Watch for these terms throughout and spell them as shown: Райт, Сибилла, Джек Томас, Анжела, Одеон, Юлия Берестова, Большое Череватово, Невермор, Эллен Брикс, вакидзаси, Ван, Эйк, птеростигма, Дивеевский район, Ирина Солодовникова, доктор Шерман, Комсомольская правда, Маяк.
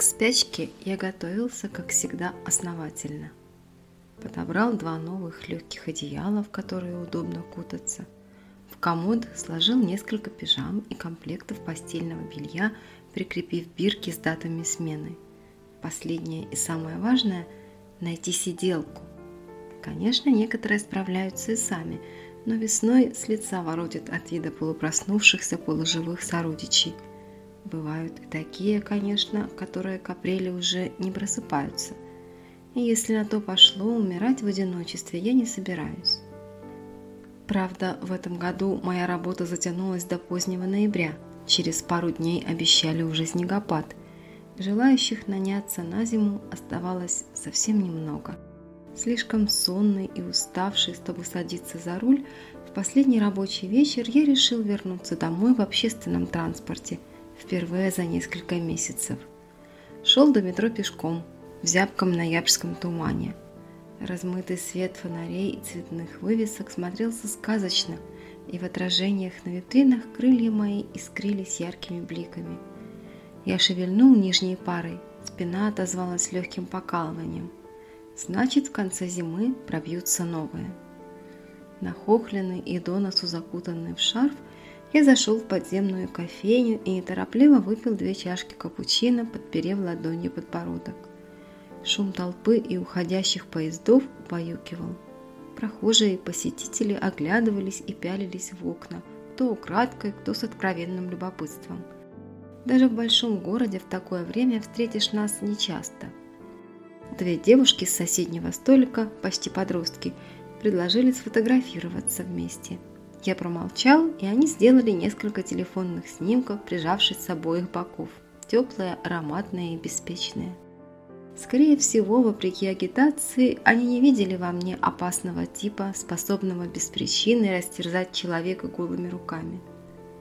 К спячке я готовился, как всегда, основательно. Подобрал 2 новых легких одеяла, в которые удобно кутаться. В комод сложил несколько пижам и комплектов постельного белья, прикрепив бирки с датами смены. Последнее и самое важное – найти сиделку. Конечно, некоторые справляются и сами, но весной с лица воротят от вида полупроснувшихся полуживых сородичей. Бывают и такие, конечно, которые к апрелю уже не просыпаются. И если на то пошло, умирать в одиночестве я не собираюсь. Правда, в этом году моя работа затянулась до позднего ноября. Через пару дней обещали уже снегопад. Желающих наняться на зиму оставалось совсем немного. Слишком сонный и уставший, чтобы садиться за руль, в последний рабочий вечер я решил вернуться домой в общественном транспорте, впервые за несколько месяцев. Шел до метро пешком, в зябком ноябрьском тумане. Размытый свет фонарей и цветных вывесок смотрелся сказочно, и в отражениях на витринах крылья мои искрились яркими бликами. Я шевельнул нижней парой, спина отозвалась легким покалыванием. Значит, в конце зимы пробьются новые. Нахохленный и до носу закутанный в шарф, я зашел в подземную кофейню и неторопливо выпил 2 чашки капучино, подперев ладонью подбородок. Шум толпы и уходящих поездов убаюкивал. Прохожие и посетители оглядывались и пялились в окна, кто украдкой, кто с откровенным любопытством. Даже в большом городе в такое время встретишь нас нечасто. 2 девушки с соседнего столика, почти подростки, предложили сфотографироваться вместе. Я промолчал, и они сделали несколько телефонных снимков, прижавшись с обоих боков, теплые, ароматные и беспечные. Скорее всего, вопреки агитации, они не видели во мне опасного типа, способного без причины растерзать человека голыми руками.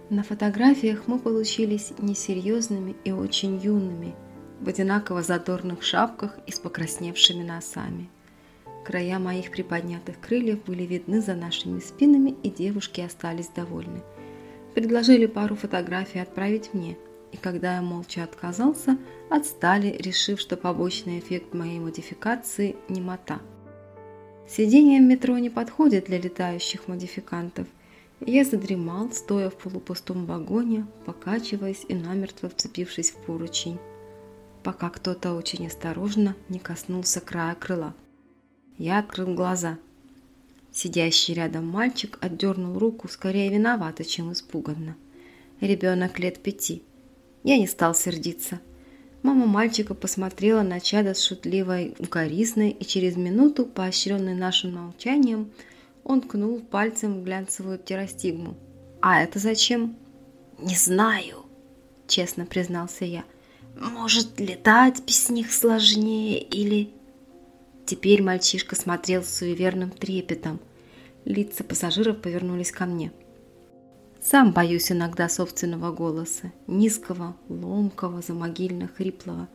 На фотографиях мы получились несерьезными и очень юными, в одинаково задорных шапках и с покрасневшими носами. Края моих приподнятых крыльев были видны за нашими спинами, и девушки остались довольны. Предложили пару фотографий отправить мне, и когда я молча отказался, отстали, решив, что побочный эффект моей модификации – немота. Сидение в метро не подходит для летающих модификантов. Я задремал, стоя в полупустом вагоне, покачиваясь и намертво вцепившись в поручень, пока кто-то очень осторожно не коснулся края крыла. Я открыл глаза. Сидящий рядом мальчик отдернул руку, скорее виновато, чем испуганно. Ребенок лет 5. Я не стал сердиться. Мама мальчика посмотрела на чадо с шутливой укоризной, и через минуту, поощренный нашим молчанием, он ткнул пальцем в глянцевую птеростигму. «А это зачем?» «Не знаю», – честно признался я. «Может, летать без них сложнее или...» Теперь мальчишка смотрел с суеверным трепетом. Лица пассажиров повернулись ко мне. Сам боюсь иногда собственного голоса. Низкого, ломкого, замогильно хриплого.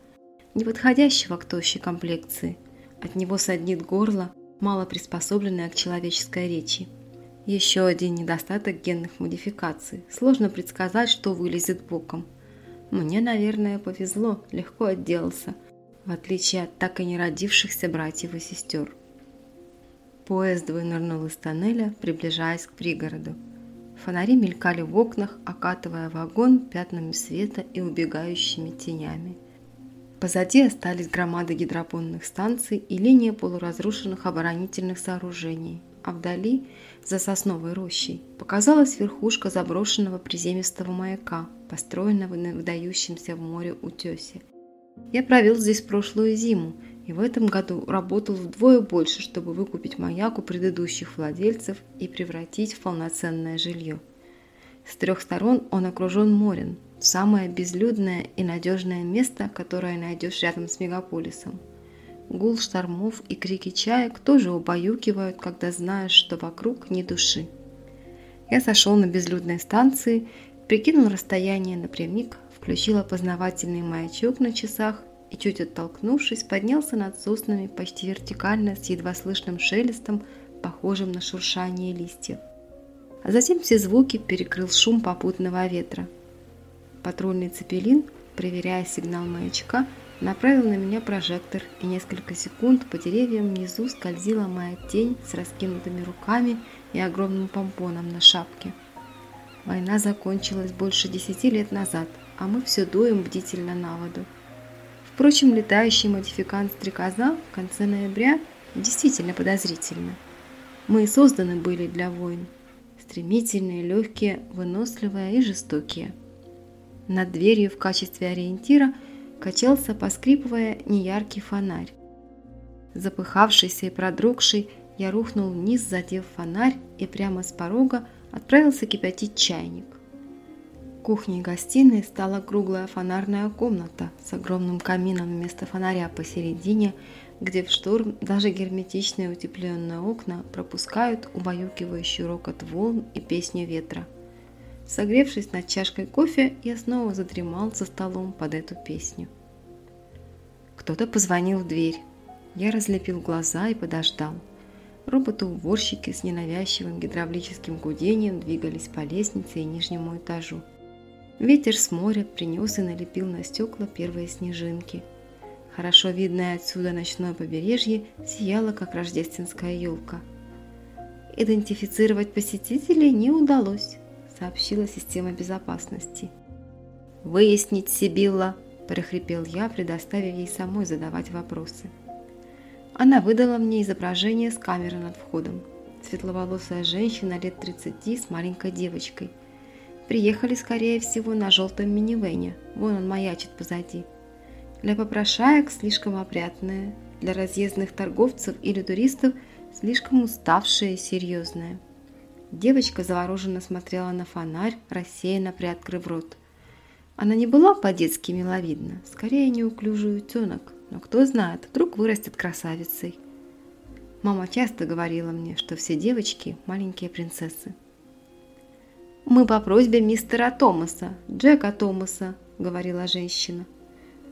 Неподходящего к тощей комплекции. От него саднит горло, мало приспособленное к человеческой речи. Еще один недостаток генных модификаций. Сложно предсказать, что вылезет боком. Мне, наверное, повезло, легко отделался, в отличие от так и не родившихся братьев и сестер. Поезд вынырнул из тоннеля, приближаясь к пригороду. Фонари мелькали в окнах, окатывая вагон пятнами света и убегающими тенями. Позади остались громады гидропонных станций и линия полуразрушенных оборонительных сооружений, а вдали, за сосновой рощей, показалась верхушка заброшенного приземистого маяка, построенного на выдающемся в море утесе. Я провел здесь прошлую зиму и в этом году работал вдвое больше, чтобы выкупить маяк у предыдущих владельцев и превратить в полноценное жилье. С 3 сторон он окружен морем, самое безлюдное и надежное место, которое найдешь рядом с мегаполисом. Гул штормов и крики чаек тоже убаюкивают, когда знаешь, что вокруг ни души. Я сошел на безлюдной станции, прикинул расстояние напрямик, включил опознавательный маячок на часах и, чуть оттолкнувшись, поднялся над соснами почти вертикально с едва слышным шелестом, похожим на шуршание листьев. А затем все звуки перекрыл шум попутного ветра. Патрульный цепелин, проверяя сигнал маячка, направил на меня прожектор, и несколько секунд по деревьям внизу скользила моя тень с раскинутыми руками и огромным помпоном на шапке. Война закончилась больше 10 лет назад, а мы все дуем бдительно на воду. Впрочем, летающий модификант-стрекоза в конце ноября действительно подозрительно. Мы созданы были для войн. Стремительные, легкие, выносливые и жестокие. Над дверью в качестве ориентира качался, поскрипывая, неяркий фонарь. Запыхавшийся и продрогший, я рухнул вниз, задев фонарь, и прямо с порога отправился кипятить чайник. Кухней гостиной стала круглая фонарная комната с огромным камином вместо фонаря посередине, где в шторм даже герметичные утепленные окна пропускают убаюкивающий рокот волн и песню ветра. Согревшись над чашкой кофе, я снова задремал за столом под эту песню. Кто-то позвонил в дверь. Я разлепил глаза и подождал. Роботы-уборщики с ненавязчивым гидравлическим гудением двигались по лестнице и нижнему этажу. Ветер с моря принес и налепил на стекла первые снежинки. Хорошо видное отсюда ночное побережье сияло, как рождественская елка. «Идентифицировать посетителей не удалось», – сообщила система безопасности. «Выяснить, Сибилла», – прохрипел я, предоставив ей самой задавать вопросы. Она выдала мне изображение с камеры над входом. Светловолосая женщина лет 30 с маленькой девочкой. Приехали, скорее всего, на желтом минивэне. Вон он маячит позади. Для попрошаек слишком опрятная, для разъездных торговцев или туристов слишком уставшая и серьезная. Девочка завороженно смотрела на фонарь, рассеянно приоткрыв рот. Она не была по-детски миловидна, скорее неуклюжий утенок, но кто знает, вдруг вырастет красавицей. Мама часто говорила мне, что все девочки – маленькие принцессы. «Мы по просьбе мистера Томаса, Джека Томаса», – говорила женщина.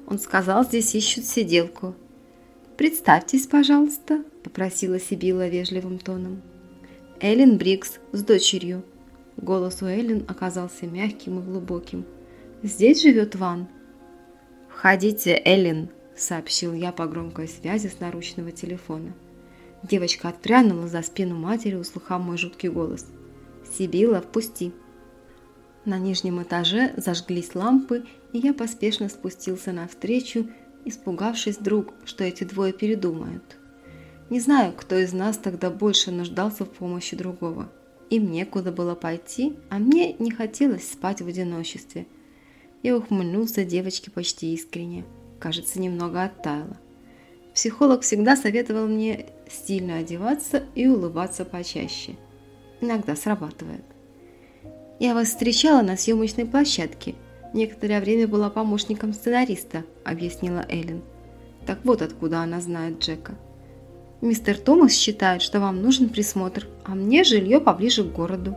«Он сказал, здесь ищут сиделку». «Представьтесь, пожалуйста», – попросила Сибилла вежливым тоном. «Эллен Брикс с дочерью». Голос у Эллен оказался мягким и глубоким. «Здесь живет Ван». «Входите, Эллен», – сообщил я по громкой связи с наручного телефона. Девочка отпрянула за спину матери, услыхав мой жуткий голос. «Сибилла, впусти». На нижнем этаже зажглись лампы, и я поспешно спустился навстречу, испугавшись вдруг, что эти двое передумают. Не знаю, кто из нас тогда больше нуждался в помощи другого. Им некуда было пойти, а мне не хотелось спать в одиночестве. Я ухмыльнулся девочке почти искренне. Кажется, немного оттаяла. Психолог всегда советовал мне стильно одеваться и улыбаться почаще. Иногда срабатывает. «Я вас встречала на съемочной площадке. Некоторое время была помощником сценариста», – объяснила Эллен. «Так вот откуда она знает Джека. Мистер Томас считает, что вам нужен присмотр, а мне жилье поближе к городу».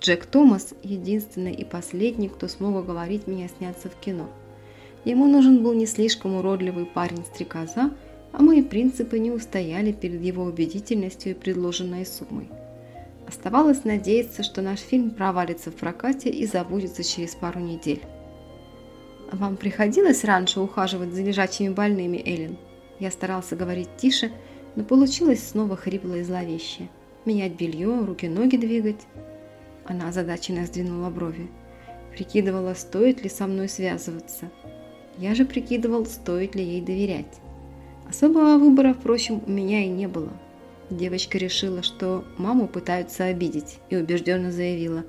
Джек Томас – единственный и последний, кто смог уговорить меня сняться в кино. Ему нужен был не слишком уродливый парень-стрекоза, а мои принципы не устояли перед его убедительностью и предложенной суммой. Оставалось надеяться, что наш фильм провалится в прокате и забудется через пару недель. «Вам приходилось раньше ухаживать за лежачими больными, Эллен?» Я старался говорить тише, но получилось снова хрипло и зловеще. «Менять белье, руки-ноги двигать?» Она озадаченно сдвинула брови. Прикидывала, стоит ли со мной связываться. Я же прикидывал, стоит ли ей доверять. Особого выбора, впрочем, у меня и не было. Девочка решила, что маму пытаются обидеть, и убежденно заявила: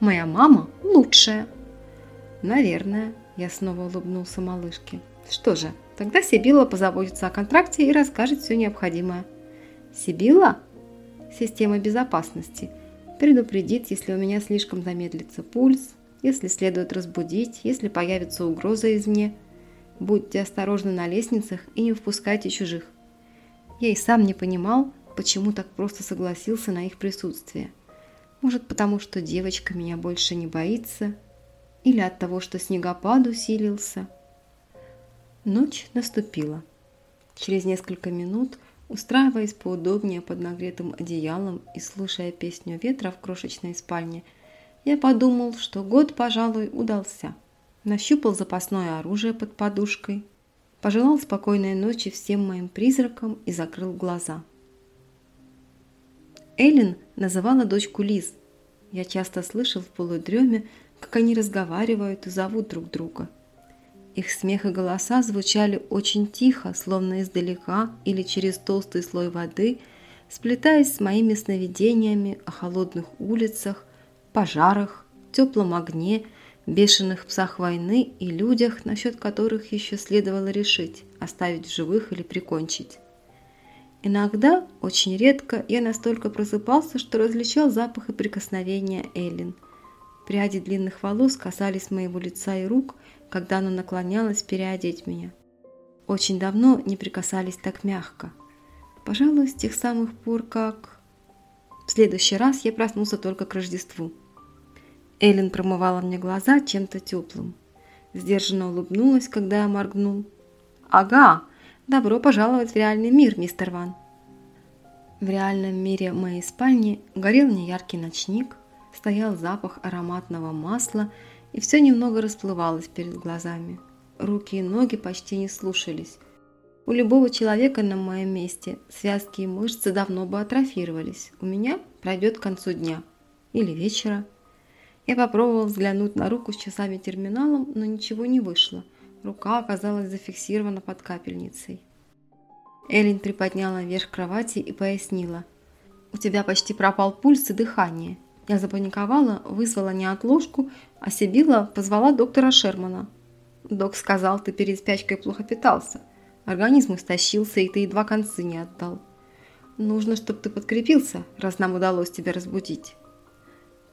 «Моя мама лучшая». «Наверное», – я снова улыбнулся малышке. «Что же, тогда Сибилла позаботится о контракте и расскажет все необходимое». «Сибилла?» «Система безопасности. Предупредит, если у меня слишком замедлится пульс, если следует разбудить, если появится угроза извне. Будьте осторожны на лестницах и не впускайте чужих». Я и сам не понимал, почему так просто согласился на их присутствие. Может, потому что девочка меня больше не боится? Или от того, что снегопад усилился? Ночь наступила. Через несколько минут, устраиваясь поудобнее под нагретым одеялом и слушая песню ветра в крошечной спальне, я подумал, что год, пожалуй, удался. нащупал запасное оружие под подушкой, пожелал спокойной ночи всем моим призракам и закрыл глаза. Эллен называла дочку Лиз. Я часто слышал в полудреме, как они разговаривают и зовут друг друга. Их смех и голоса звучали очень тихо, словно издалека или через толстый слой воды, сплетаясь с моими сновидениями о холодных улицах, пожарах, теплом огне, бешеных псах войны и людях, насчет которых еще следовало решить, оставить в живых или прикончить. Иногда, очень редко, я настолько просыпался, что различал запах и прикосновения Эллен. Пряди длинных волос касались моего лица и рук, когда она наклонялась переодеть меня. Очень давно не прикасались так мягко. Пожалуй, с тех самых пор, как... В следующий раз я проснулся только к Рождеству. Эллен промывала мне глаза чем-то теплым. Сдержанно улыбнулась, когда я моргнул. «Ага! Добро пожаловать в реальный мир, мистер Ван!» В реальном мире моей спальни горел неяркий ночник, стоял запах ароматного масла, и все немного расплывалось перед глазами. Руки и ноги почти не слушались. У любого человека на моем месте связки и мышцы давно бы атрофировались. У меня пройдет к концу дня. Или вечера. Я попробовал взглянуть на руку с часами-терминалом, но ничего не вышло. Рука оказалась зафиксирована под капельницей. Эллен приподняла вверх кровати и пояснила. «У тебя почти пропал пульс и дыхание». Я запаниковала, вызвала неотложку, а Сибилла позвала доктора Шермана. «Док сказал, ты перед спячкой плохо питался. Организм истощился, и ты едва концы не отдал. Нужно, чтобы ты подкрепился, раз нам удалось тебя разбудить».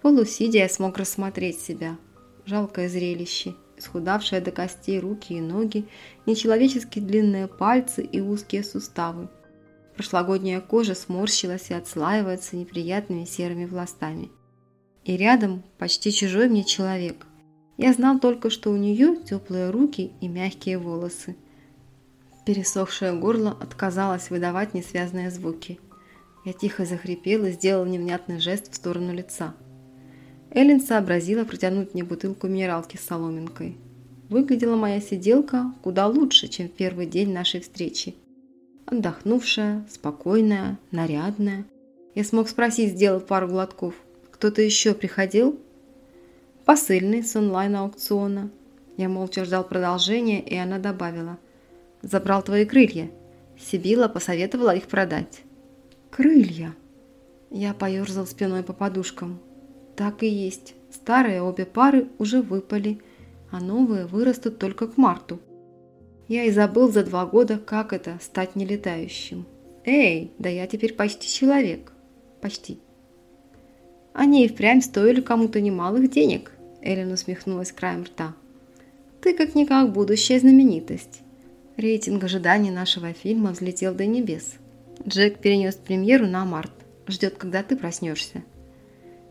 Полусидя, я смог рассмотреть себя. Жалкое зрелище, исхудавшие до костей руки и ноги, нечеловечески длинные пальцы и узкие суставы. Прошлогодняя кожа сморщилась и отслаивается неприятными серыми пластами. И рядом почти чужой мне человек. Я знал только, что у нее теплые руки и мягкие волосы. Пересохшее горло отказалось выдавать несвязные звуки. Я тихо захрипел и сделал невнятный жест в сторону лица. Эллен сообразила протянуть мне бутылку минералки с соломинкой. Выглядела моя сиделка куда лучше, чем в первый день нашей встречи. Отдохнувшая, спокойная, нарядная. Я смог спросить, сделав пару глотков. «Кто-то еще приходил?» «Посыльный с онлайн-аукциона». Я молча ждал продолжения, и она добавила. «Забрал твои крылья». Сибилла посоветовала их продать. «Крылья!» Я поерзал спиной по подушкам. «Так и есть. Старые обе пары уже выпали, а новые вырастут только к марту». Я и забыл за 2 года, как это – стать нелетающим. «Эй, да я теперь почти человек. Почти». «Они и впрямь стоили кому-то немалых денег», – Эллен усмехнулась краем рта. «Ты как-никак будущая знаменитость». Рейтинг ожиданий нашего фильма взлетел до небес. Джек перенес премьеру на март. Ждет, когда ты проснешься.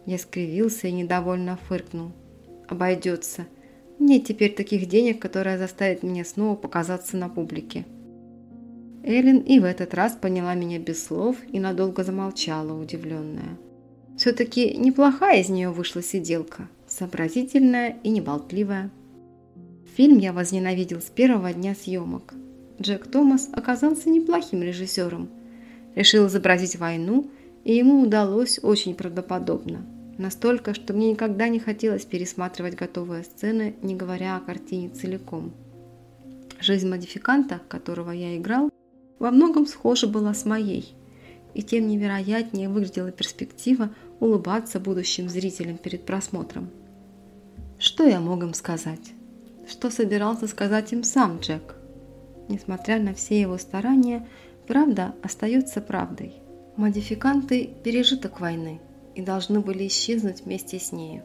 Я скривился и недовольно фыркнул. «Обойдется. Нет теперь таких денег, которые заставят меня снова показаться на публике». Эллен и в этот раз поняла меня без слов и надолго замолчала, удивленная. Все-таки неплохая из нее вышла сиделка, сообразительная и неболтливая. Фильм я возненавидел с первого дня съемок. Джек Томас оказался неплохим режиссером. Решил изобразить войну, и ему удалось очень правдоподобно. Настолько, что мне никогда не хотелось пересматривать готовые сцены, не говоря о картине целиком. Жизнь модификанта, которого я играл, во многом схожа была с моей, и тем невероятнее выглядела перспектива улыбаться будущим зрителям перед просмотром. Что я мог им сказать? Что собирался сказать им сам Джек? Несмотря на все его старания, правда остается правдой. Модификанты – пережиток войны. И должны были исчезнуть вместе с нею.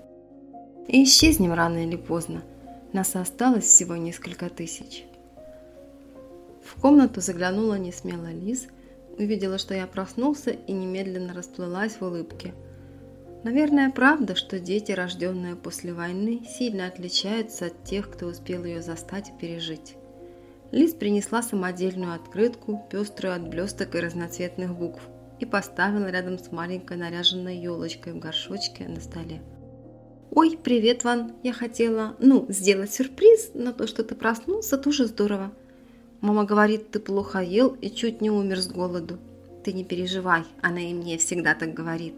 И исчезнем рано или поздно. Нас осталось всего несколько тысяч. В комнату заглянула несмело Лиз, увидела, что я проснулся, и немедленно расплылась в улыбке. Наверное, правда, что дети, рожденные после войны, сильно отличаются от тех, кто успел ее застать и пережить. Лиз принесла самодельную открытку, пеструю от блесток и разноцветных букв, и поставила рядом с маленькой наряженной елочкой в горшочке на столе. Ой, привет, Ван, я хотела, сделать сюрприз на то, что ты проснулся, тоже здорово. Мама говорит, ты плохо ел и чуть не умер с голоду. Ты не переживай, она и мне всегда так говорит.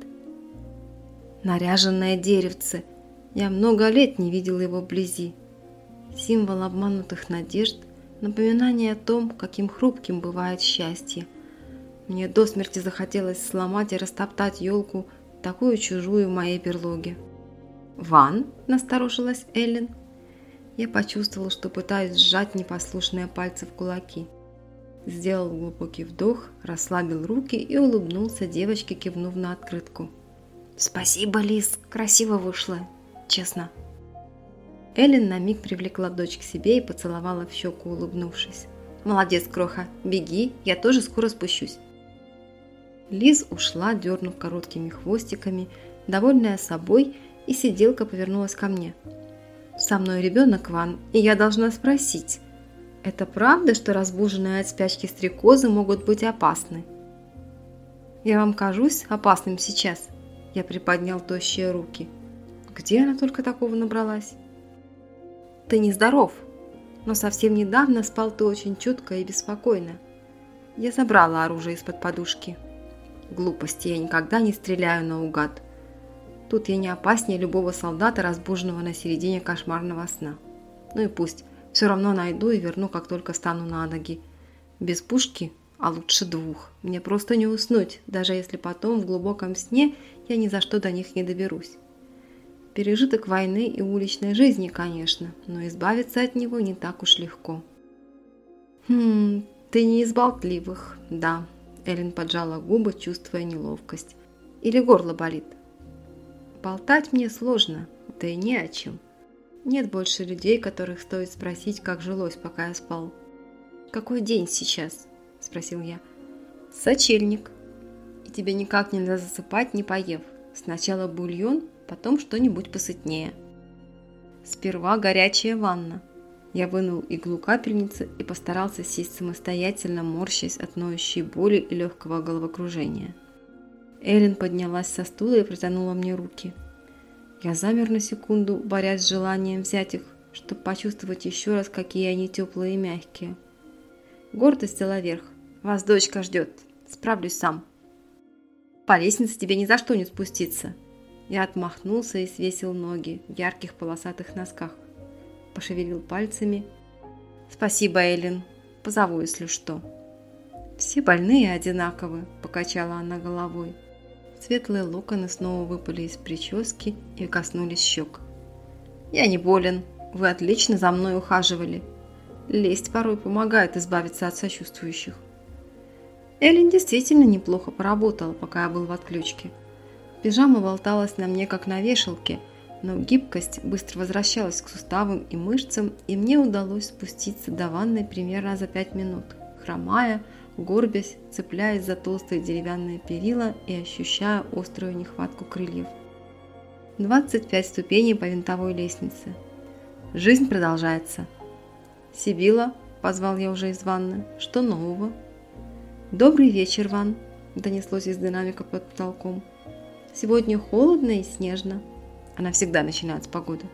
Наряженное деревце. Я много лет не видела его вблизи. Символ обманутых надежд, напоминание о том, каким хрупким бывает счастье. Мне до смерти захотелось сломать и растоптать елку, такую чужую в моей берлоге. «Ван?» – насторожилась Эллен. Я почувствовала, что пытаюсь сжать непослушные пальцы в кулаки. Сделал глубокий вдох, расслабил руки и улыбнулся девочке, кивнув на открытку. «Спасибо, Лиз, красиво вышло, честно». Эллен на миг привлекла дочь к себе и поцеловала в щеку, улыбнувшись. «Молодец, кроха, беги, я тоже скоро спущусь». Лиз ушла, дернув короткими хвостиками, довольная собой, и сиделка повернулась ко мне. «Со мной ребенок, Ван, и я должна спросить, это правда, что разбуженные от спячки стрекозы могут быть опасны?» «Я вам кажусь опасным сейчас», – я приподнял тощие руки. «Где она только такого набралась?» «Ты нездоров, но совсем недавно спал ты очень чутко и беспокойно. Я забрала оружие из-под подушки. Глупости, я никогда не стреляю наугад. Тут я не опаснее любого солдата, разбуженного на середине кошмарного сна. Ну и пусть, все равно найду и верну, как только встану на ноги. Без пушки, а лучше двух. Мне просто не уснуть, даже если потом в глубоком сне я ни за что до них не доберусь. Пережиток войны и уличной жизни, конечно, но избавиться от него не так уж легко». Ты не из болтливых, да», – Эллен поджала губы, чувствуя неловкость. «Или горло болит?» «Болтать мне сложно, да и не о чем. Нет больше людей, которых стоит спросить, как жилось, пока я спал». «Какой день сейчас?» – спросил я. «Сочельник. И тебе никак нельзя засыпать, не поев. Сначала бульон, потом что-нибудь посытнее. Сперва горячая ванна». Я вынул иглу капельницы и постарался сесть самостоятельно, морщась от ноющей боли и легкого головокружения. Эллен поднялась со стула и протянула мне руки. Я замер на секунду, борясь с желанием взять их, чтобы почувствовать еще раз, какие они теплые и мягкие. Гордость взяла верх. «Вас дочка ждет. Справлюсь сам». «По лестнице тебе ни за что не спуститься». Я отмахнулся и свесил ноги в ярких полосатых носках. Пошевелил пальцами. «Спасибо, Эллен. Позову, если что». «Все больные одинаковы», – покачала она головой. Светлые локоны снова выпали из прически и коснулись щек. «Я не болен. Вы отлично за мной ухаживали. Лесть порой помогает избавиться от сочувствующих». Эллен действительно неплохо поработала, пока я был в отключке. Пижама болталась на мне, как на вешалке, но гибкость быстро возвращалась к суставам и мышцам, и мне удалось спуститься до ванной примерно за 5 минут, хромая, горбясь, цепляясь за толстые деревянные перила и ощущая острую нехватку крыльев. 25 ступеней по винтовой лестнице. Жизнь продолжается. «Сибилла», – позвал я уже из ванны, – «что нового?» «Добрый вечер, Ван», – донеслось из динамика под потолком. «Сегодня холодно и снежно». Она всегда начинает с погоды.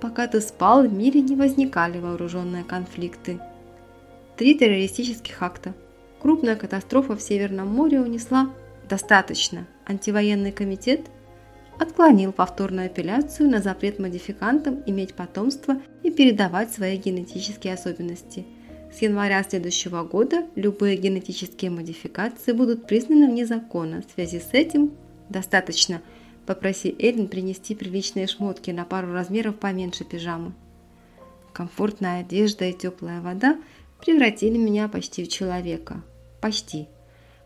«Пока ты спал, в мире не возникали вооруженные конфликты. 3 террористических акта. Крупная катастрофа в Северном море унесла...» «Достаточно. Антивоенный комитет отклонил повторную апелляцию на запрет модификантам иметь потомство и передавать свои генетические особенности. С января следующего года любые генетические модификации будут признаны вне закона. В связи с этим...» «Достаточно. Попроси Эллен принести приличные шмотки на пару размеров поменьше пижамы». Комфортная одежда и теплая вода превратили меня почти в человека. Почти.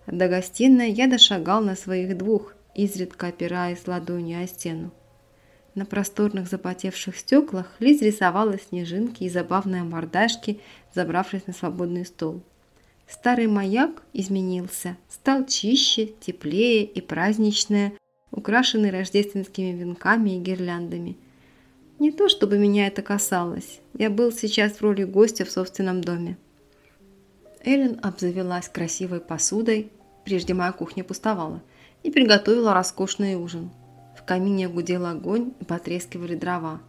До гостиной я дошагал на своих двух, изредка опираясь ладонью о стену. На просторных запотевших стеклах Лиз рисовала снежинки и забавные мордашки, забравшись на свободный стол. Старый маяк изменился, стал чище, теплее и праздничнее, украшенный рождественскими венками и гирляндами. Не то чтобы меня это касалось, я был сейчас в роли гостя в собственном доме. Эллен обзавелась красивой посудой, прежде моя кухня пустовала, и приготовила роскошный ужин. В В камине гудел огонь и потрескивали дрова.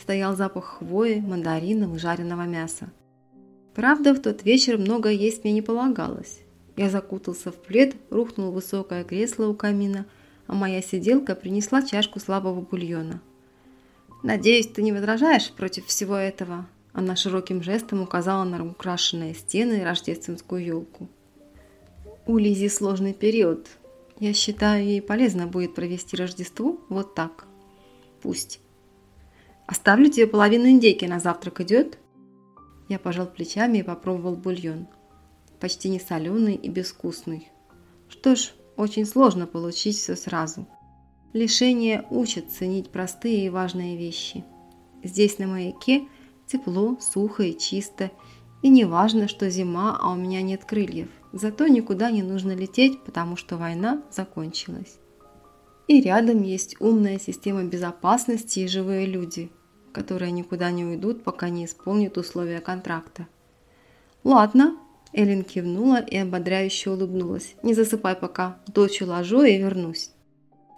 Стоял запах хвои, мандаринов и жареного мяса. Правда, в тот вечер много есть мне не полагалось. Я закутался в плед, рухнул в высокое кресло у камина, а моя сиделка принесла чашку слабого бульона. «Надеюсь, ты не возражаешь против всего этого?» Она широким жестом указала на украшенные стены и рождественскую елку. «У Лизи сложный период. Я считаю, ей полезно будет провести Рождество вот так». «Пусть». «Оставлю тебе половину индейки, на завтрак идет?» Я пожал плечами и попробовал бульон. Почти не соленый и безвкусный. Что ж, очень сложно получить все сразу. Лишение учит ценить простые и важные вещи. Здесь на маяке тепло, сухо и чисто. И не важно, что зима, а у меня нет крыльев. Зато никуда не нужно лететь, потому что война закончилась. И рядом есть умная система безопасности и живые люди, которые никуда не уйдут, пока не исполнят условия контракта. «Ладно», – Эллен кивнула и ободряюще улыбнулась. «Не засыпай пока, дочь уложу и вернусь».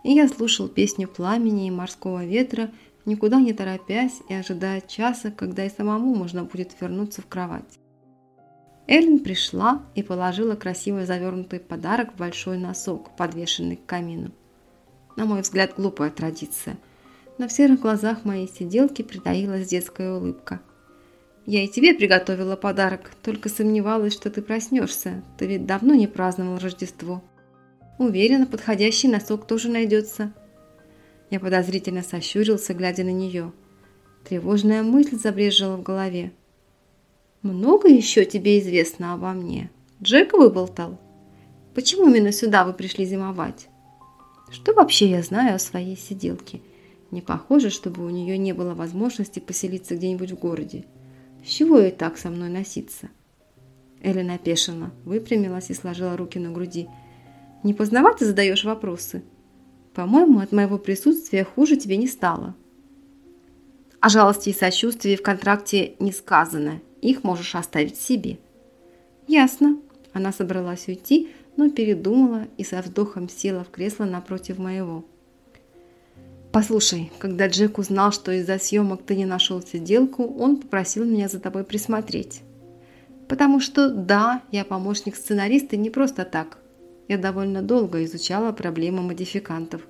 И я слушал песню пламени и морского ветра, никуда не торопясь и ожидая часа, когда и самому можно будет вернуться в кровать. Эллен пришла и положила красиво завернутый подарок в большой носок, подвешенный к камину. На мой взгляд, глупая традиция. На серых глазах моей сиделки притаилась детская улыбка. «Я и тебе приготовила подарок, только сомневалась, что ты проснешься. Ты ведь давно не праздновал Рождество. Уверена, подходящий носок тоже найдется». Я подозрительно сощурился, глядя на нее. Тревожная мысль забрежила в голове. «Много еще тебе известно обо мне? Джек выболтал. Почему именно сюда вы пришли зимовать? Что вообще я знаю о своей сиделке? Не похоже, чтобы у нее не было возможности поселиться где-нибудь в городе. С чего ей так со мной носиться?» Эллен опешила, выпрямилась и сложила руки на груди. «Не поздновато задаешь вопросы? По-моему, от моего присутствия хуже тебе не стало». «О жалости и сочувствии в контракте не сказано. Их можешь оставить себе». «Ясно». Она собралась уйти, но передумала и со вздохом села в кресло напротив моего. «Послушай, когда Джек узнал, что из-за съемок ты не нашел сиделку, он попросил меня за тобой присмотреть. Потому что, да, я помощник сценариста не просто так. Я довольно долго изучала проблемы модификантов.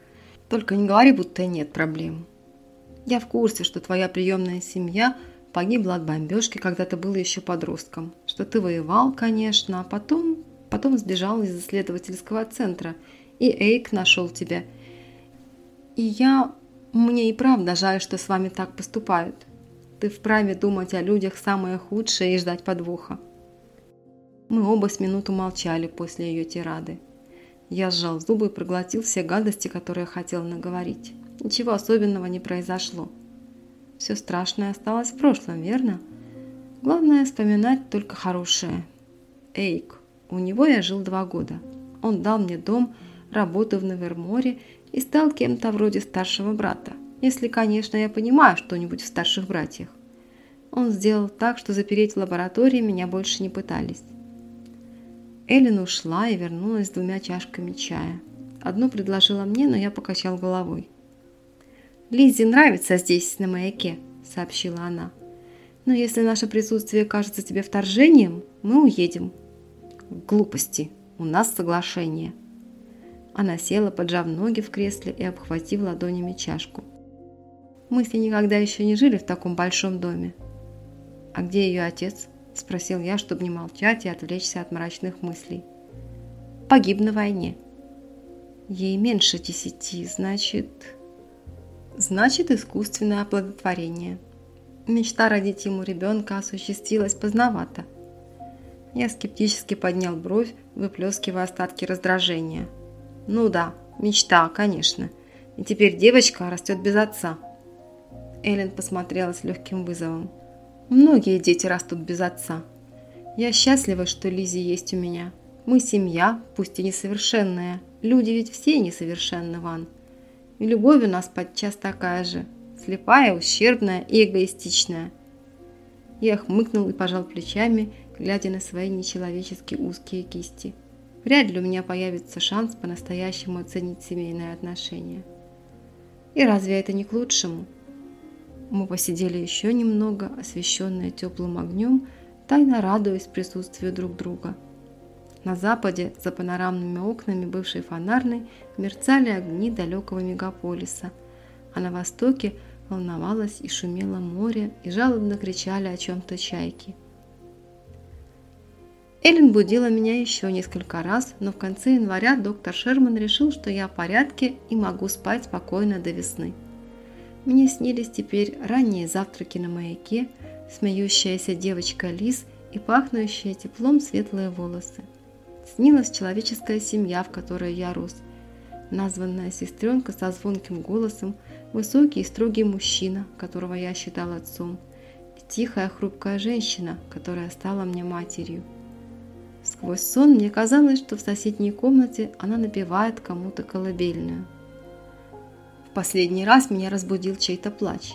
Только не говори, будто нет проблем. Я в курсе, что твоя приемная семья погибла от бомбежки, когда ты был еще подростком. Что ты воевал, конечно, а потом сбежал из исследовательского центра, и Эйк нашел тебя. И мне и правда жаль, что с вами так поступают. Ты вправе думать о людях самое худшее и ждать подвоха». Мы оба с минуту молчали после ее тирады. Я сжал зубы и проглотил все гадости, которые хотел наговорить. Ничего особенного не произошло. Все страшное осталось в прошлом, верно? Главное вспоминать только хорошее. Эйк. У него я жил 2 года. Он дал мне дом, работу в Неверморе и стал кем-то вроде старшего брата. Если, конечно, я понимаю что-нибудь в старших братьях. Он сделал так, что запереть в лаборатории меня больше не пытались. Эллен ушла и вернулась с 2 чашками чая. Одну предложила мне, но я покачал головой. «Лизе нравится здесь, на маяке», – сообщила она. «Но если наше присутствие кажется тебе вторжением, мы уедем». «Глупости. У нас соглашение». Она села, поджав ноги в кресле и обхватив ладонями чашку. «Мы с ней никогда еще не жили в таком большом доме». «А где ее отец?» – спросил я, чтобы не молчать и отвлечься от мрачных мыслей. «Погиб на войне». «Ей меньше 10, значит...» «Значит, искусственное оплодотворение. Мечта родить ему ребенка осуществилась поздновато». Я скептически поднял бровь, выплескивая остатки раздражения. «Ну да, мечта, конечно. И теперь девочка растет без отца». Эллен посмотрела с легким вызовом. «Многие дети растут без отца. Я счастлива, что Лизи есть у меня. Мы семья, пусть и несовершенная. Люди ведь все несовершенны, Ван. И любовь у нас подчас такая же. Слепая, ущербная и эгоистичная». Я хмыкнул и пожал плечами, глядя на свои нечеловечески узкие кисти. Вряд ли у меня появится шанс по-настоящему оценить семейные отношения. И разве это не к лучшему? Мы посидели еще немного, освещенные теплым огнем, тайно радуясь присутствию друг друга. На западе, за панорамными окнами бывшей фонарной, мерцали огни далекого мегаполиса, а на востоке волновалось и шумело море, и жалобно кричали о чем-то чайки. Эллен будила меня еще несколько раз, но в конце января доктор Шерман решил, что я в порядке и могу спать спокойно до весны. Мне снились теперь ранние завтраки на маяке, смеющаяся девочка-лис и пахнущие теплом светлые волосы. Снилась человеческая семья, в которой я рос. Названная сестренка со звонким голосом, высокий и строгий мужчина, которого я считал отцом, и тихая хрупкая женщина, которая стала мне матерью. Сквозь сон мне казалось, что в соседней комнате она напевает кому-то колыбельную. В последний раз меня разбудил чей-то плач.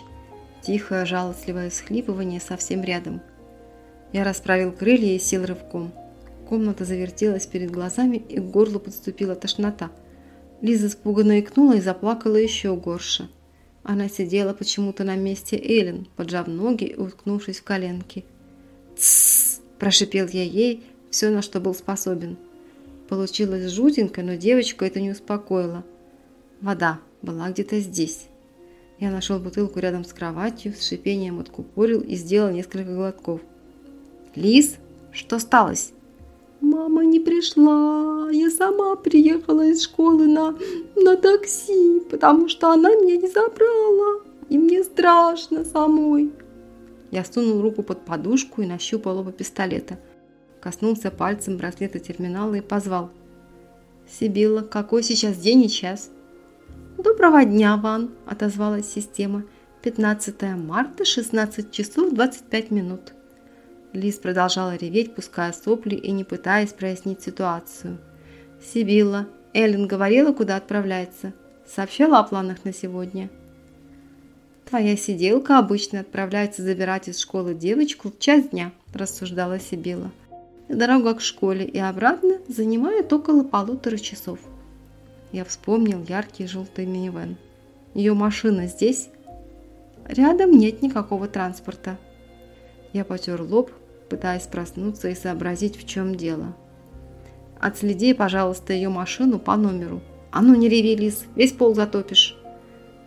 Тихое, жалостливое всхлипывание совсем рядом. Я расправил крылья и сел рывком. Комната завертелась перед глазами, и к горлу подступила тошнота. Лиза испуганно икнула и заплакала еще горше. Она сидела почему-то на месте Эллен, поджав ноги и уткнувшись в коленки. «Тссс!» – прошипел я ей все, на что был способен. Получилось жутенько, но девочку это не успокоило. Вода была где-то здесь. Я нашел бутылку рядом с кроватью, с шипением откупорил и сделал несколько глотков. «Лиз, что сталось?» «Мама не пришла, я сама приехала из школы на такси, потому что она меня не забрала, и мне страшно самой». Я сунул руку под подушку и нащупал оба пистолета. Коснулся пальцем браслета терминала и позвал. «Сибилла, какой сейчас день и час?» «Доброго дня, Ван», – отозвалась система. «15 марта, 16 часов 25 минут». Лиз продолжала реветь, пуская сопли и не пытаясь прояснить ситуацию. «Сибилла, Эллен говорила, куда отправляется. Сообщала о планах на сегодня». «Твоя сиделка обычно отправляется забирать из школы девочку в час дня», – рассуждала Сибилла. «Дорога к школе и обратно занимает около 1,5 часов». Я вспомнил яркий желтый минивэн. «Ее машина здесь?» «Рядом нет никакого транспорта». Я потер лоб, пытаясь проснуться и сообразить, в чем дело. «Отследи, пожалуйста, ее машину по номеру». «А ну не реви, Лиз, весь пол затопишь».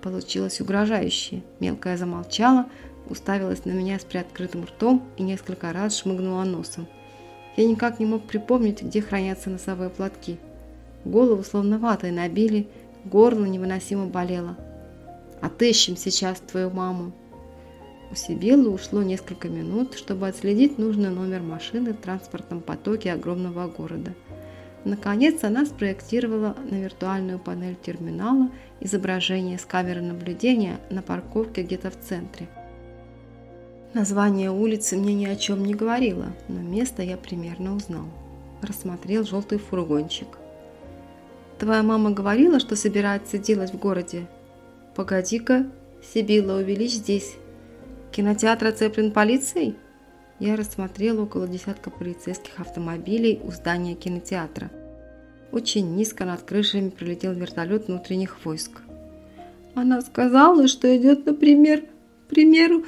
Получилось угрожающе. Мелкая замолчала, уставилась на меня с приоткрытым ртом и несколько раз шмыгнула носом. Я никак не мог припомнить, где хранятся носовые платки. Голову словно ватой набили, горло невыносимо болело. «Отыщем сейчас твою маму». У Сибиллы ушло несколько минут, чтобы отследить нужный номер машины в транспортном потоке огромного города. Наконец она спроектировала на виртуальную панель терминала изображение с камеры наблюдения на парковке где-то в центре. Название улицы мне ни о чем не говорило, но место я примерно узнал. Рассмотрел желтый фургончик. «Твоя мама говорила, что собирается делать в городе?» «Погоди-ка, Сибилла, увеличь здесь». «Кинотеатр оцеплен полицией?» Я рассмотрел около десятка полицейских автомобилей у здания кинотеатра. Очень низко над крышами прилетел вертолет внутренних войск. «Она сказала, что идет на премьеру,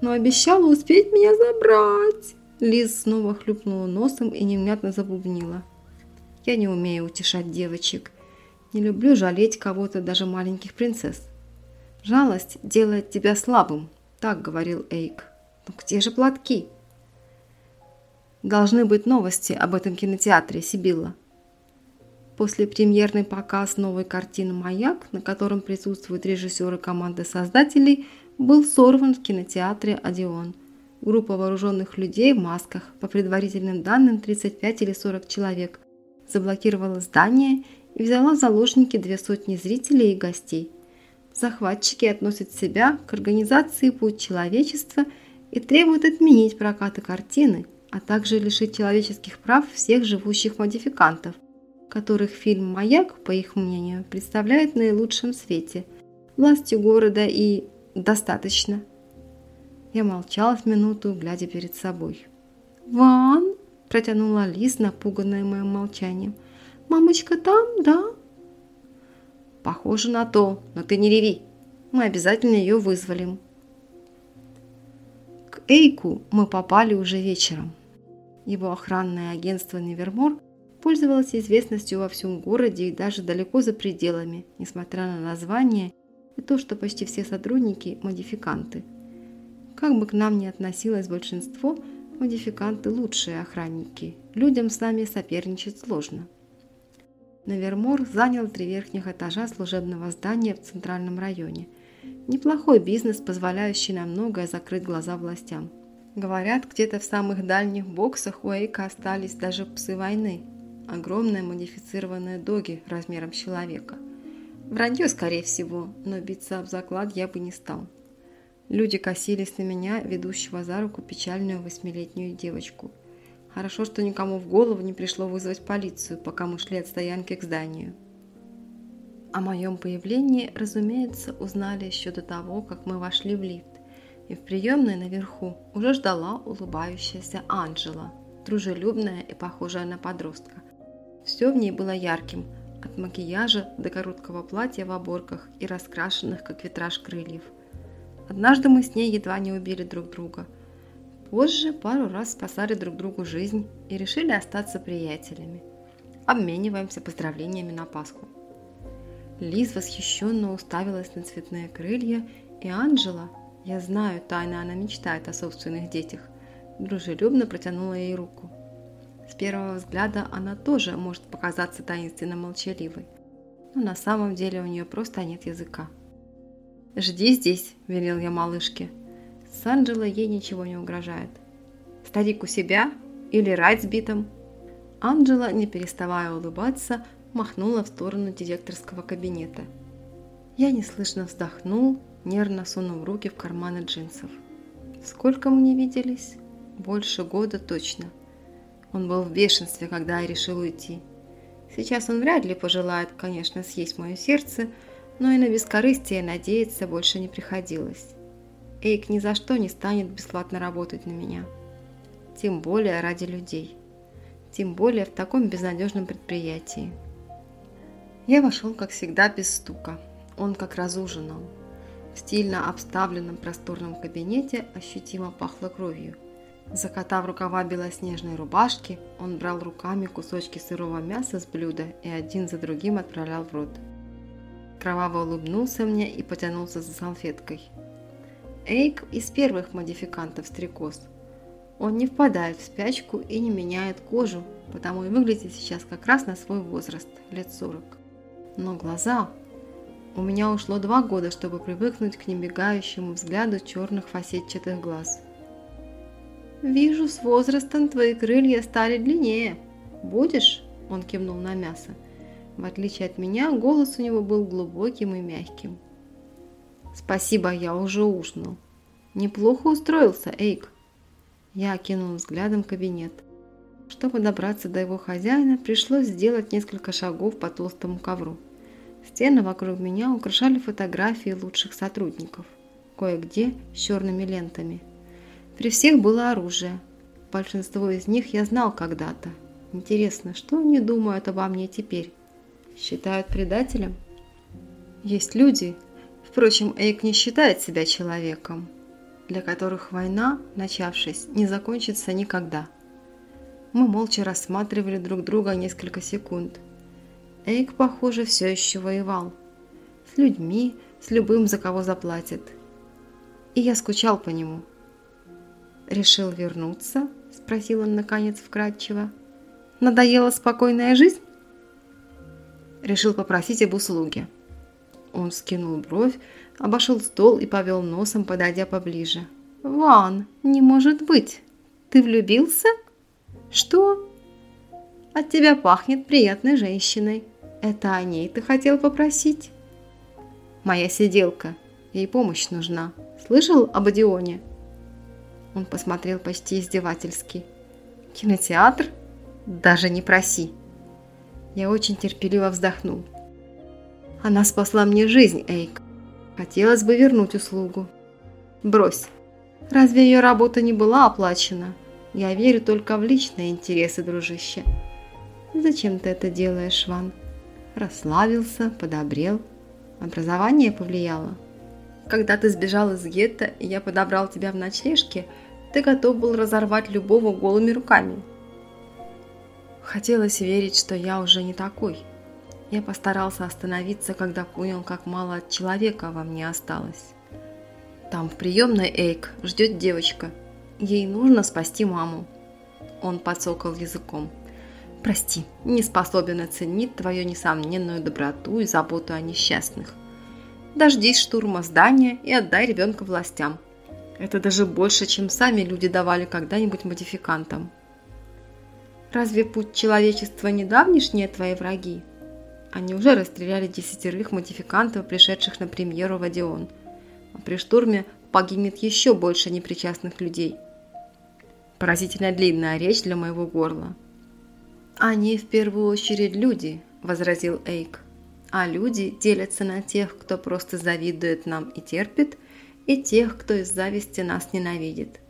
но обещала успеть меня забрать». Лиз снова хлюпнула носом и невнятно забубнила. «Я не умею утешать девочек. Не люблю жалеть кого-то, даже маленьких принцесс. Жалость делает тебя слабым», – так говорил Эйк. «Ну где же платки?» «Должны быть новости об этом кинотеатре, Сибилла». После премьерный показ новой картины «Маяк», на котором присутствуют режиссеры команды создателей, был сорван в кинотеатре «Одеон». Группа вооруженных людей в масках, по предварительным данным 35 или 40 человек, заблокировала здание и взяла в заложники 200 зрителей и гостей. Захватчики относят себя к организации «Путь человечества» и требуют отменить прокаты картины, а также лишить человеческих прав всех живущих модификантов, которых фильм «Маяк», по их мнению, представляет в наилучшем свете, властью города и «достаточно». Я молчал в минуту, глядя перед собой. «Ван!» – протянула Лиз, напуганная моим молчанием. «Мамочка там, да?» Похоже на то, но ты не реви. Мы обязательно ее вызволим. К Эйку мы попали уже вечером. Его охранное агентство «Невермор» пользовалось известностью во всем городе и даже далеко за пределами, несмотря на название и то, что почти все сотрудники – модификанты. Как бы к нам ни относилось большинство, модификанты – лучшие охранники. Людям с нами соперничать сложно. Невермор занял 3 верхних этажа служебного здания в центральном районе. Неплохой бизнес, позволяющий на многое закрыть глаза властям. Говорят, где-то в самых дальних боксах у Эйка остались даже псы войны. Огромные модифицированные доги размером с человека. Вранье, скорее всего, но биться об заклад я бы не стал. Люди косились на меня, ведущего за руку печальную 8-летнюю девочку. Хорошо, что никому в голову не пришло вызвать полицию, пока мы шли от стоянки к зданию. О моем появлении, разумеется, узнали еще до того, как мы вошли в лифт. И в приемной наверху уже ждала улыбающаяся Анжела, дружелюбная и похожая на подростка. Все в ней было ярким, от макияжа до короткого платья в оборках и раскрашенных, как витраж, крыльев. Однажды мы с ней едва не убили друг друга. Позже пару раз спасали друг другу жизнь и решили остаться приятелями. Обмениваемся поздравлениями на Пасху. Лиз восхищенно уставилась на цветные крылья, и Анжела, я знаю, тайно она мечтает о собственных детях, дружелюбно протянула ей руку. С первого взгляда она тоже может показаться таинственно молчаливой, но на самом деле у нее просто нет языка. «Жди здесь», – велел я малышке. С Анжелой ей ничего не угрожает. «Старик у себя? Или Райт с битом?» Анжела, не переставая улыбаться, махнула в сторону директорского кабинета. Я неслышно вздохнул, нервно сунув руки в карманы джинсов. Сколько мы не виделись? Больше года точно. Он был в бешенстве, когда я решил уйти. Сейчас он вряд ли пожелает, конечно, съесть мое сердце, но и на бескорыстие надеяться больше не приходилось. Эйк ни за что не станет бесплатно работать на меня. Тем более ради людей. Тем более в таком безнадежном предприятии. Я вошел, как всегда, без стука. Он как раз ужинал. В стильно обставленном просторном кабинете ощутимо пахло кровью. Закатав рукава белоснежной рубашки, он брал руками кусочки сырого мяса с блюда и один за другим отправлял в рот. Кроваво улыбнулся мне и потянулся за салфеткой. Эйк из первых модификантов стрекоз. Он не впадает в спячку и не меняет кожу, потому и выглядит сейчас как раз на свой возраст, лет 40. Но глаза... У меня ушло 2 года, чтобы привыкнуть к небегающему взгляду черных фасетчатых глаз. «Вижу, с возрастом твои крылья стали длиннее. Будешь?» – он кивнул на мясо. В отличие от меня, голос у него был глубоким и мягким. «Спасибо, я уже ужинал. Неплохо устроился, Эйк». Я окинул взглядом кабинет. Чтобы добраться до его хозяина, пришлось сделать несколько шагов по толстому ковру. Стены вокруг меня украшали фотографии лучших сотрудников, кое-где с черными лентами. При всех было оружие. Большинство из них я знал когда-то. Интересно, что они думают обо мне теперь? Считают предателем? Есть люди, впрочем, Эйк не считает себя человеком, для которых война, начавшись, не закончится никогда. Мы молча рассматривали друг друга несколько секунд. Эйк, похоже, все еще воевал. С людьми, с любым, за кого заплатит. И я скучал по нему. «Решил вернуться?» – спросил он, наконец, вкратчиво. «Надоела спокойная жизнь?» «Решил попросить об услуге». Он скинул бровь, обошел стол и повел носом, подойдя поближе. «Ван, не может быть! Ты влюбился?» «Что?» «От тебя пахнет приятной женщиной. Это о ней ты хотел попросить?» «Моя сиделка. Ей помощь нужна. Слышал об Одеоне?» Он посмотрел почти издевательски. «Кинотеатр? Даже не проси!» Я очень терпеливо вздохнул. «Она спасла мне жизнь, Эйк. Хотелось бы вернуть услугу». «Брось. Разве ее работа не была оплачена? Я верю только в личные интересы, дружище». «Зачем ты это делаешь, Ван?» Расслабился, подобрел, Образование повлияло. Когда ты сбежал из гетто, и я подобрал тебя в ночлежке, ты готов был разорвать любого голыми руками. Хотелось верить, что я уже не такой. Я постарался остановиться, когда понял, как мало от человека во мне осталось. Там в приемной Эйк ждет девочка. Ей нужно спасти маму. Он подсокал языком. Прости, не способен оценить твою несомненную доброту и заботу о несчастных. Дождись штурма здания и отдай ребенка властям. Это даже больше, чем сами люди давали когда-нибудь модификантам. Разве путь человечества не давнишние твои враги? Они уже расстреляли 10 модификантов, пришедших на премьеру в Одеон. А при штурме погибнет еще больше непричастных людей. Поразительно длинная речь для моего горла. «Они в первую очередь люди», – возразил Эйк. «А люди делятся на тех, кто просто завидует нам и терпит, и тех, кто из зависти нас ненавидит.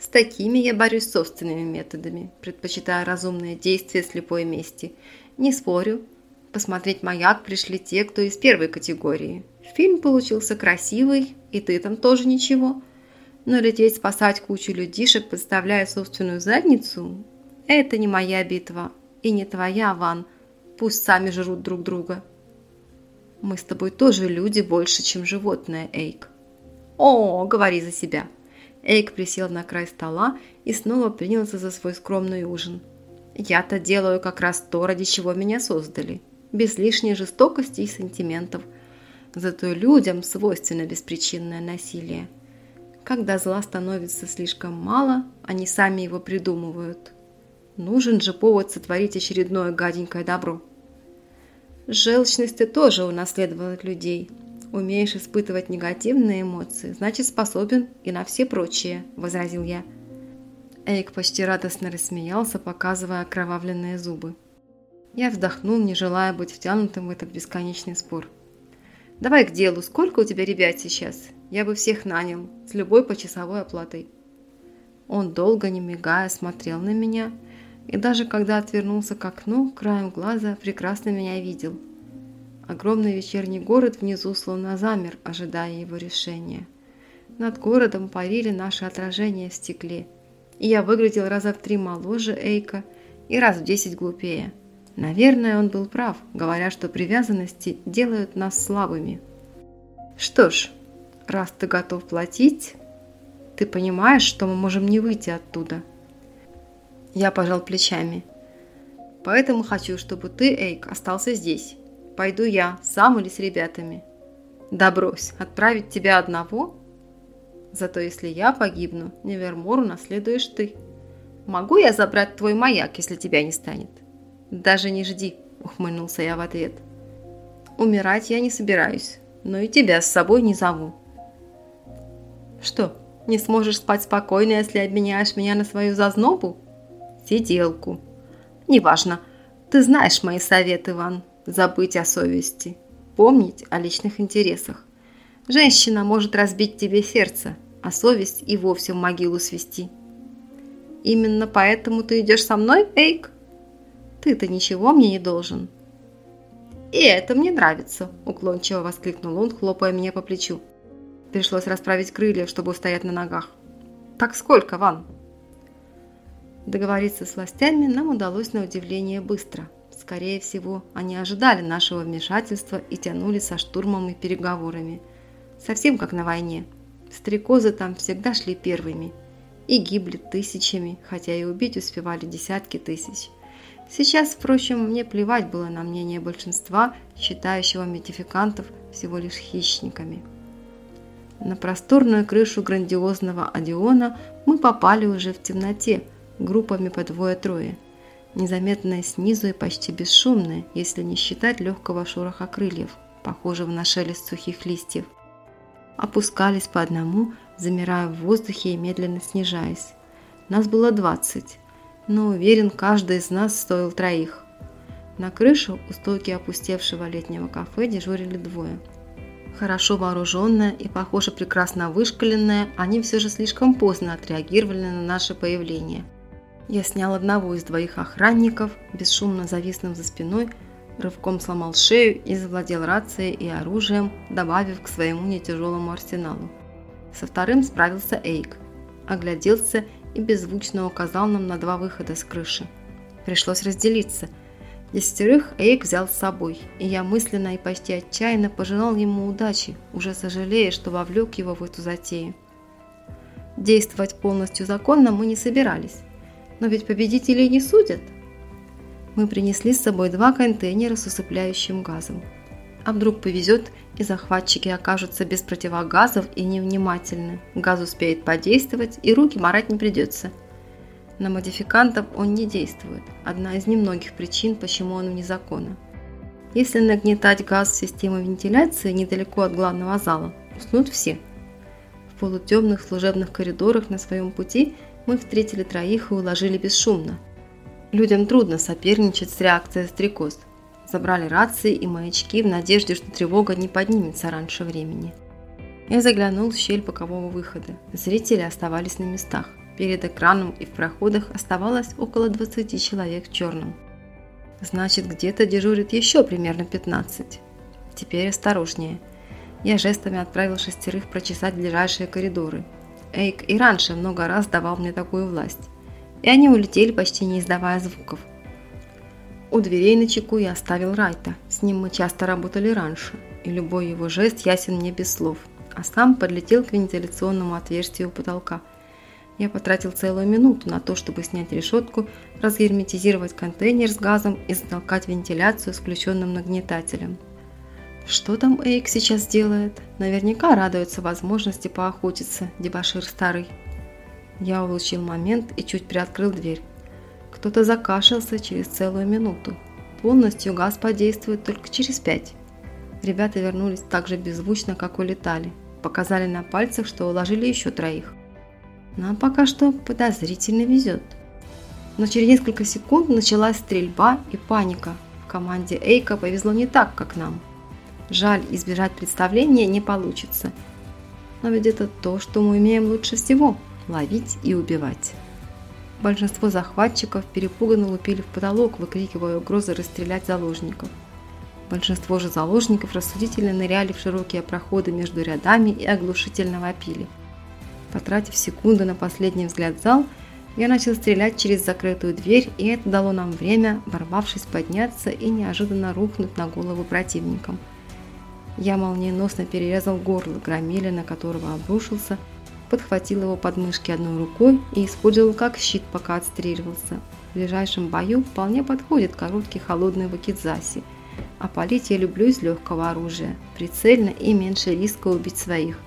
С такими я борюсь собственными методами, предпочитая разумные действия слепой мести. Не спорю, посмотреть «Маяк» пришли те, кто из первой категории. Фильм получился красивый, и ты там тоже ничего. Но лететь спасать кучу людишек, подставляя собственную задницу – это не моя битва». И не твоя, Ван. Пусть сами жрут друг друга. Мы с тобой тоже люди больше, чем животные, Эйк. О, говори за себя. Эйк присел на край стола и снова принялся за свой скромный ужин. Я-то делаю как раз то, ради чего меня создали. Без лишней жестокости и сантиментов. Зато людям свойственно беспричинное насилие. Когда зла становится слишком мало, они сами его придумывают. Нужен же повод сотворить очередное гаденькое добро. Желчность ты тоже унаследовал от людей. Умеешь испытывать негативные эмоции, значит способен и на все прочие, возразил я. Эйк почти радостно рассмеялся, показывая окровавленные зубы. Я вздохнул, не желая быть втянутым в этот бесконечный спор. Давай к делу, сколько у тебя ребят сейчас? Я бы всех нанял, с любой почасовой оплатой. Он долго, не мигая, смотрел на меня, и даже когда отвернулся к окну, краем глаза прекрасно меня видел. Огромный вечерний город внизу словно замер, ожидая его решения. Над городом парили наши отражения в стекле, и я выглядел раза в 3 моложе Эйка и раз в 10 глупее. Наверное, он был прав, говоря, что привязанности делают нас слабыми. Что ж, раз ты готов платить, ты понимаешь, что мы можем не выйти оттуда. Я пожал плечами. Поэтому хочу, чтобы ты, Эйк, остался здесь. Пойду я, сам или с ребятами. Да брось, отправить тебя одного? Зато если я погибну, Невермору наследуешь ты. Могу я забрать твой маяк, если тебя не станет? Даже не жди, ухмыльнулся я в ответ. Умирать я не собираюсь, но и тебя с собой не зову. Что, не сможешь спать спокойно, если обменяешь меня на свою зазнобу? Сиделку. Неважно. Ты знаешь мои советы, Иван. Забыть о совести. Помнить о личных интересах. Женщина может разбить тебе сердце, а совесть и вовсе в могилу свести. Именно поэтому ты идешь со мной, Эйк? Ты-то ничего мне не должен. И это мне нравится, уклончиво воскликнул он, хлопая меня по плечу. Пришлось расправить крылья, чтобы устоять на ногах. Так сколько, Ван? Договориться с властями нам удалось на удивление быстро. Скорее всего, они ожидали нашего вмешательства и тянули со штурмом и переговорами. Совсем как на войне. Стрекозы там всегда шли первыми. И гибли тысячами, хотя и убить успевали десятки тысяч. Сейчас, впрочем, мне плевать было на мнение большинства, считающего модификантов всего лишь хищниками. На просторную крышу грандиозного Одеона мы попали уже в темноте, группами по 2-3, незаметные снизу и почти бесшумные, если не считать легкого шороха крыльев, похожего на шелест сухих листьев. Опускались по одному, замирая в воздухе и медленно снижаясь. Нас было 20, но уверен, каждый из нас стоил 3. На крышу у стойки опустевшего летнего кафе дежурили 2. Хорошо вооруженные и, похоже, прекрасно вышкаленные, они все же слишком поздно отреагировали на наше появление. Я снял одного из 2 охранников, бесшумно зависнув за спиной, рывком сломал шею и завладел рацией и оружием, добавив к своему нетяжелому арсеналу. Со вторым справился Эйк, огляделся и беззвучно указал нам на два выхода с крыши. Пришлось разделиться. 10 Эйк взял с собой, и я мысленно и почти отчаянно пожелал ему удачи, уже сожалея, что вовлек его в эту затею. Действовать полностью законно мы не собирались, но ведь победителей не судят. Мы принесли с собой 2 контейнера с усыпляющим газом. А вдруг повезет, и захватчики окажутся без противогазов и невнимательны. Газ успеет подействовать, и руки марать не придется. На модификантов он не действует. Одна из немногих причин, почему он вне закона. Если нагнетать газ в систему вентиляции недалеко от главного зала, уснут все. В полутемных служебных коридорах на своем пути мы встретили 3 и уложили бесшумно. Людям трудно соперничать с реакцией стрекоз. Забрали рации и маячки в надежде, что тревога не поднимется раньше времени. Я заглянул в щель бокового выхода. Зрители оставались на местах. Перед экраном и в проходах оставалось около 20 человек в черном. Значит, где-то дежурит еще примерно 15. Теперь осторожнее. Я жестами отправил 6 прочесать ближайшие коридоры. Эйк и раньше много раз давал мне такую власть. И они улетели, почти не издавая звуков. У дверей на чеку я оставил Райта, с ним мы часто работали раньше, и любой его жест ясен мне без слов, а сам подлетел к вентиляционному отверстию у потолка. Я потратил целую минуту на то, чтобы снять решетку, разгерметизировать контейнер с газом и затолкать вентиляцию с включенным нагнетателем. Что там Эйк сейчас делает? Наверняка радуется возможности поохотиться, дебошир старый. Я улучил момент и чуть приоткрыл дверь. Кто-то закашлялся через целую минуту. Полностью газ подействует только через 5. Ребята вернулись так же беззвучно, как улетали. Показали на пальцах, что уложили еще 3. Нам пока что подозрительно везет. Но через несколько секунд началась стрельба и паника. В команде Эйка повезло не так, как нам. Жаль, избежать представления не получится. Но ведь это то, что мы умеем лучше всего – ловить и убивать. Большинство захватчиков перепуганно лупили в потолок, выкрикивая угрозы расстрелять заложников. Большинство же заложников рассудительно ныряли в широкие проходы между рядами и оглушительно вопили. Потратив секунду на последний взгляд в зал, я начал стрелять через закрытую дверь, и это дало нам время, ворвавшись, подняться и неожиданно рухнуть на голову противникам. Я молниеносно перерезал горло громиле, на которого обрушился, подхватил его подмышки одной рукой и использовал как щит, пока отстреливался. В ближайшем бою вполне подходит короткий холодный вакидзаси, а палить я люблю из легкого оружия, прицельно и меньше риска убить своих.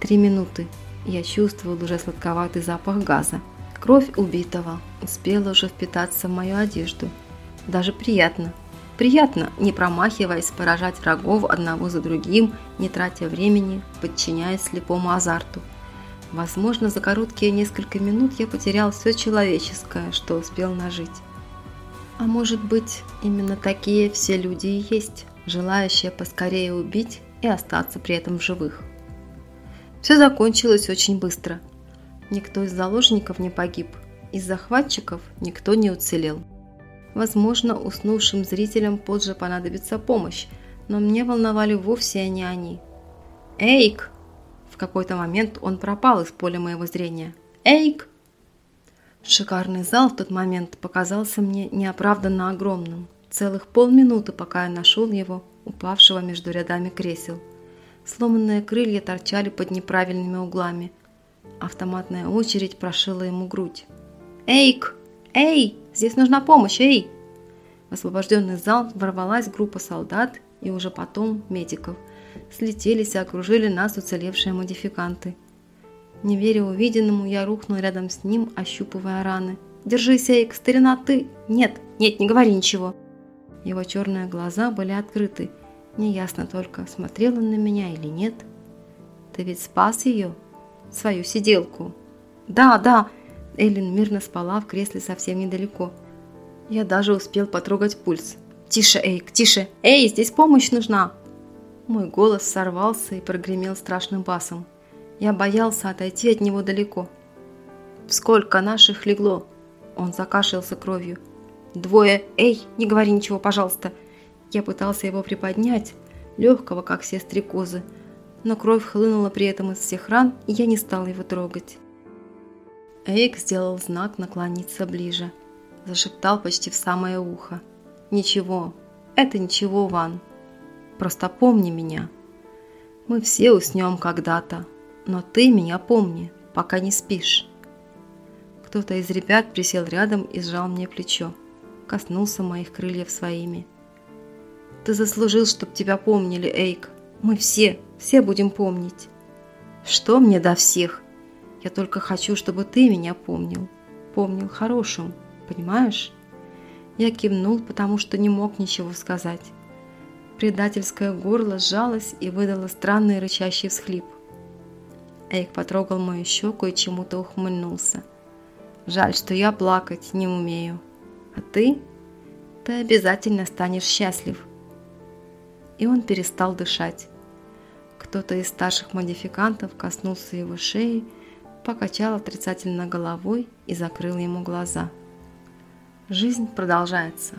3 минуты. Я чувствовал уже сладковатый запах газа. Кровь убитого успела уже впитаться в мою одежду. Даже приятно. Приятно, не промахиваясь, поражать врагов одного за другим, не тратя времени, подчиняясь слепому азарту. Возможно, за короткие несколько минут я потерял все человеческое, что успел нажить. А может быть, именно такие все люди и есть, желающие поскорее убить и остаться при этом в живых. Все закончилось очень быстро. Никто из заложников не погиб, из захватчиков никто не уцелел. Возможно, уснувшим зрителям позже понадобится помощь, но меня волновали вовсе не они. «Эйк!» В какой-то момент он пропал из поля моего зрения. «Эйк!» Шикарный зал в тот момент показался мне неоправданно огромным. Целых полминуты, пока я нашел его, упавшего между рядами кресел. Сломанные крылья торчали под неправильными углами. Автоматная очередь прошила ему грудь. «Эйк! Эй! Здесь нужна помощь! Эй!» В освобожденный зал ворвалась группа солдат и уже потом медиков. Слетелись и окружили нас уцелевшие модификанты. Не веря увиденному, я рухнул рядом с ним, ощупывая раны. «Держись, Эйк, старина, ты!» «Нет, нет, не говори ничего!» Его черные глаза были открыты. Неясно только, смотрел он на меня или нет. «Ты ведь спас ее? Свою сиделку?» «Да, да!» Эллен мирно спала в кресле совсем недалеко. Я даже успел потрогать пульс. «Тише, Эйк, тише! Эй, здесь помощь нужна!» Мой голос сорвался и прогремел страшным басом. Я боялся отойти от него далеко. «Сколько наших легло?» Он закашлялся кровью. «2. Эй, не говори ничего, пожалуйста. Я пытался его приподнять, легкого, как все стрекозы, но кровь хлынула при этом из всех ран, и я не стал его трогать. Эйк сделал знак наклониться ближе. Зашептал почти в самое ухо. «Ничего, это ничего, Ван. Просто помни меня. Мы все уснем когда-то, но ты меня помни, пока не спишь». Кто-то из ребят присел рядом и сжал мне плечо. Коснулся моих крыльев своими. «Ты заслужил, чтоб тебя помнили, Эйк. Мы все будем помнить». «Что мне до всех? Я только хочу, чтобы ты меня помнил. Помнил хорошим, понимаешь?» Я кивнул, потому что не мог ничего сказать. Предательское горло сжалось и выдало странный рычащий всхлип. Эйк потрогал мою щеку и чему-то ухмыльнулся. «Жаль, что я плакать не умею. А ты? Ты обязательно станешь счастлив». И он перестал дышать. Кто-то из старших модификантов коснулся его шеи, покачал отрицательно головой и закрыл ему глаза. Жизнь продолжается.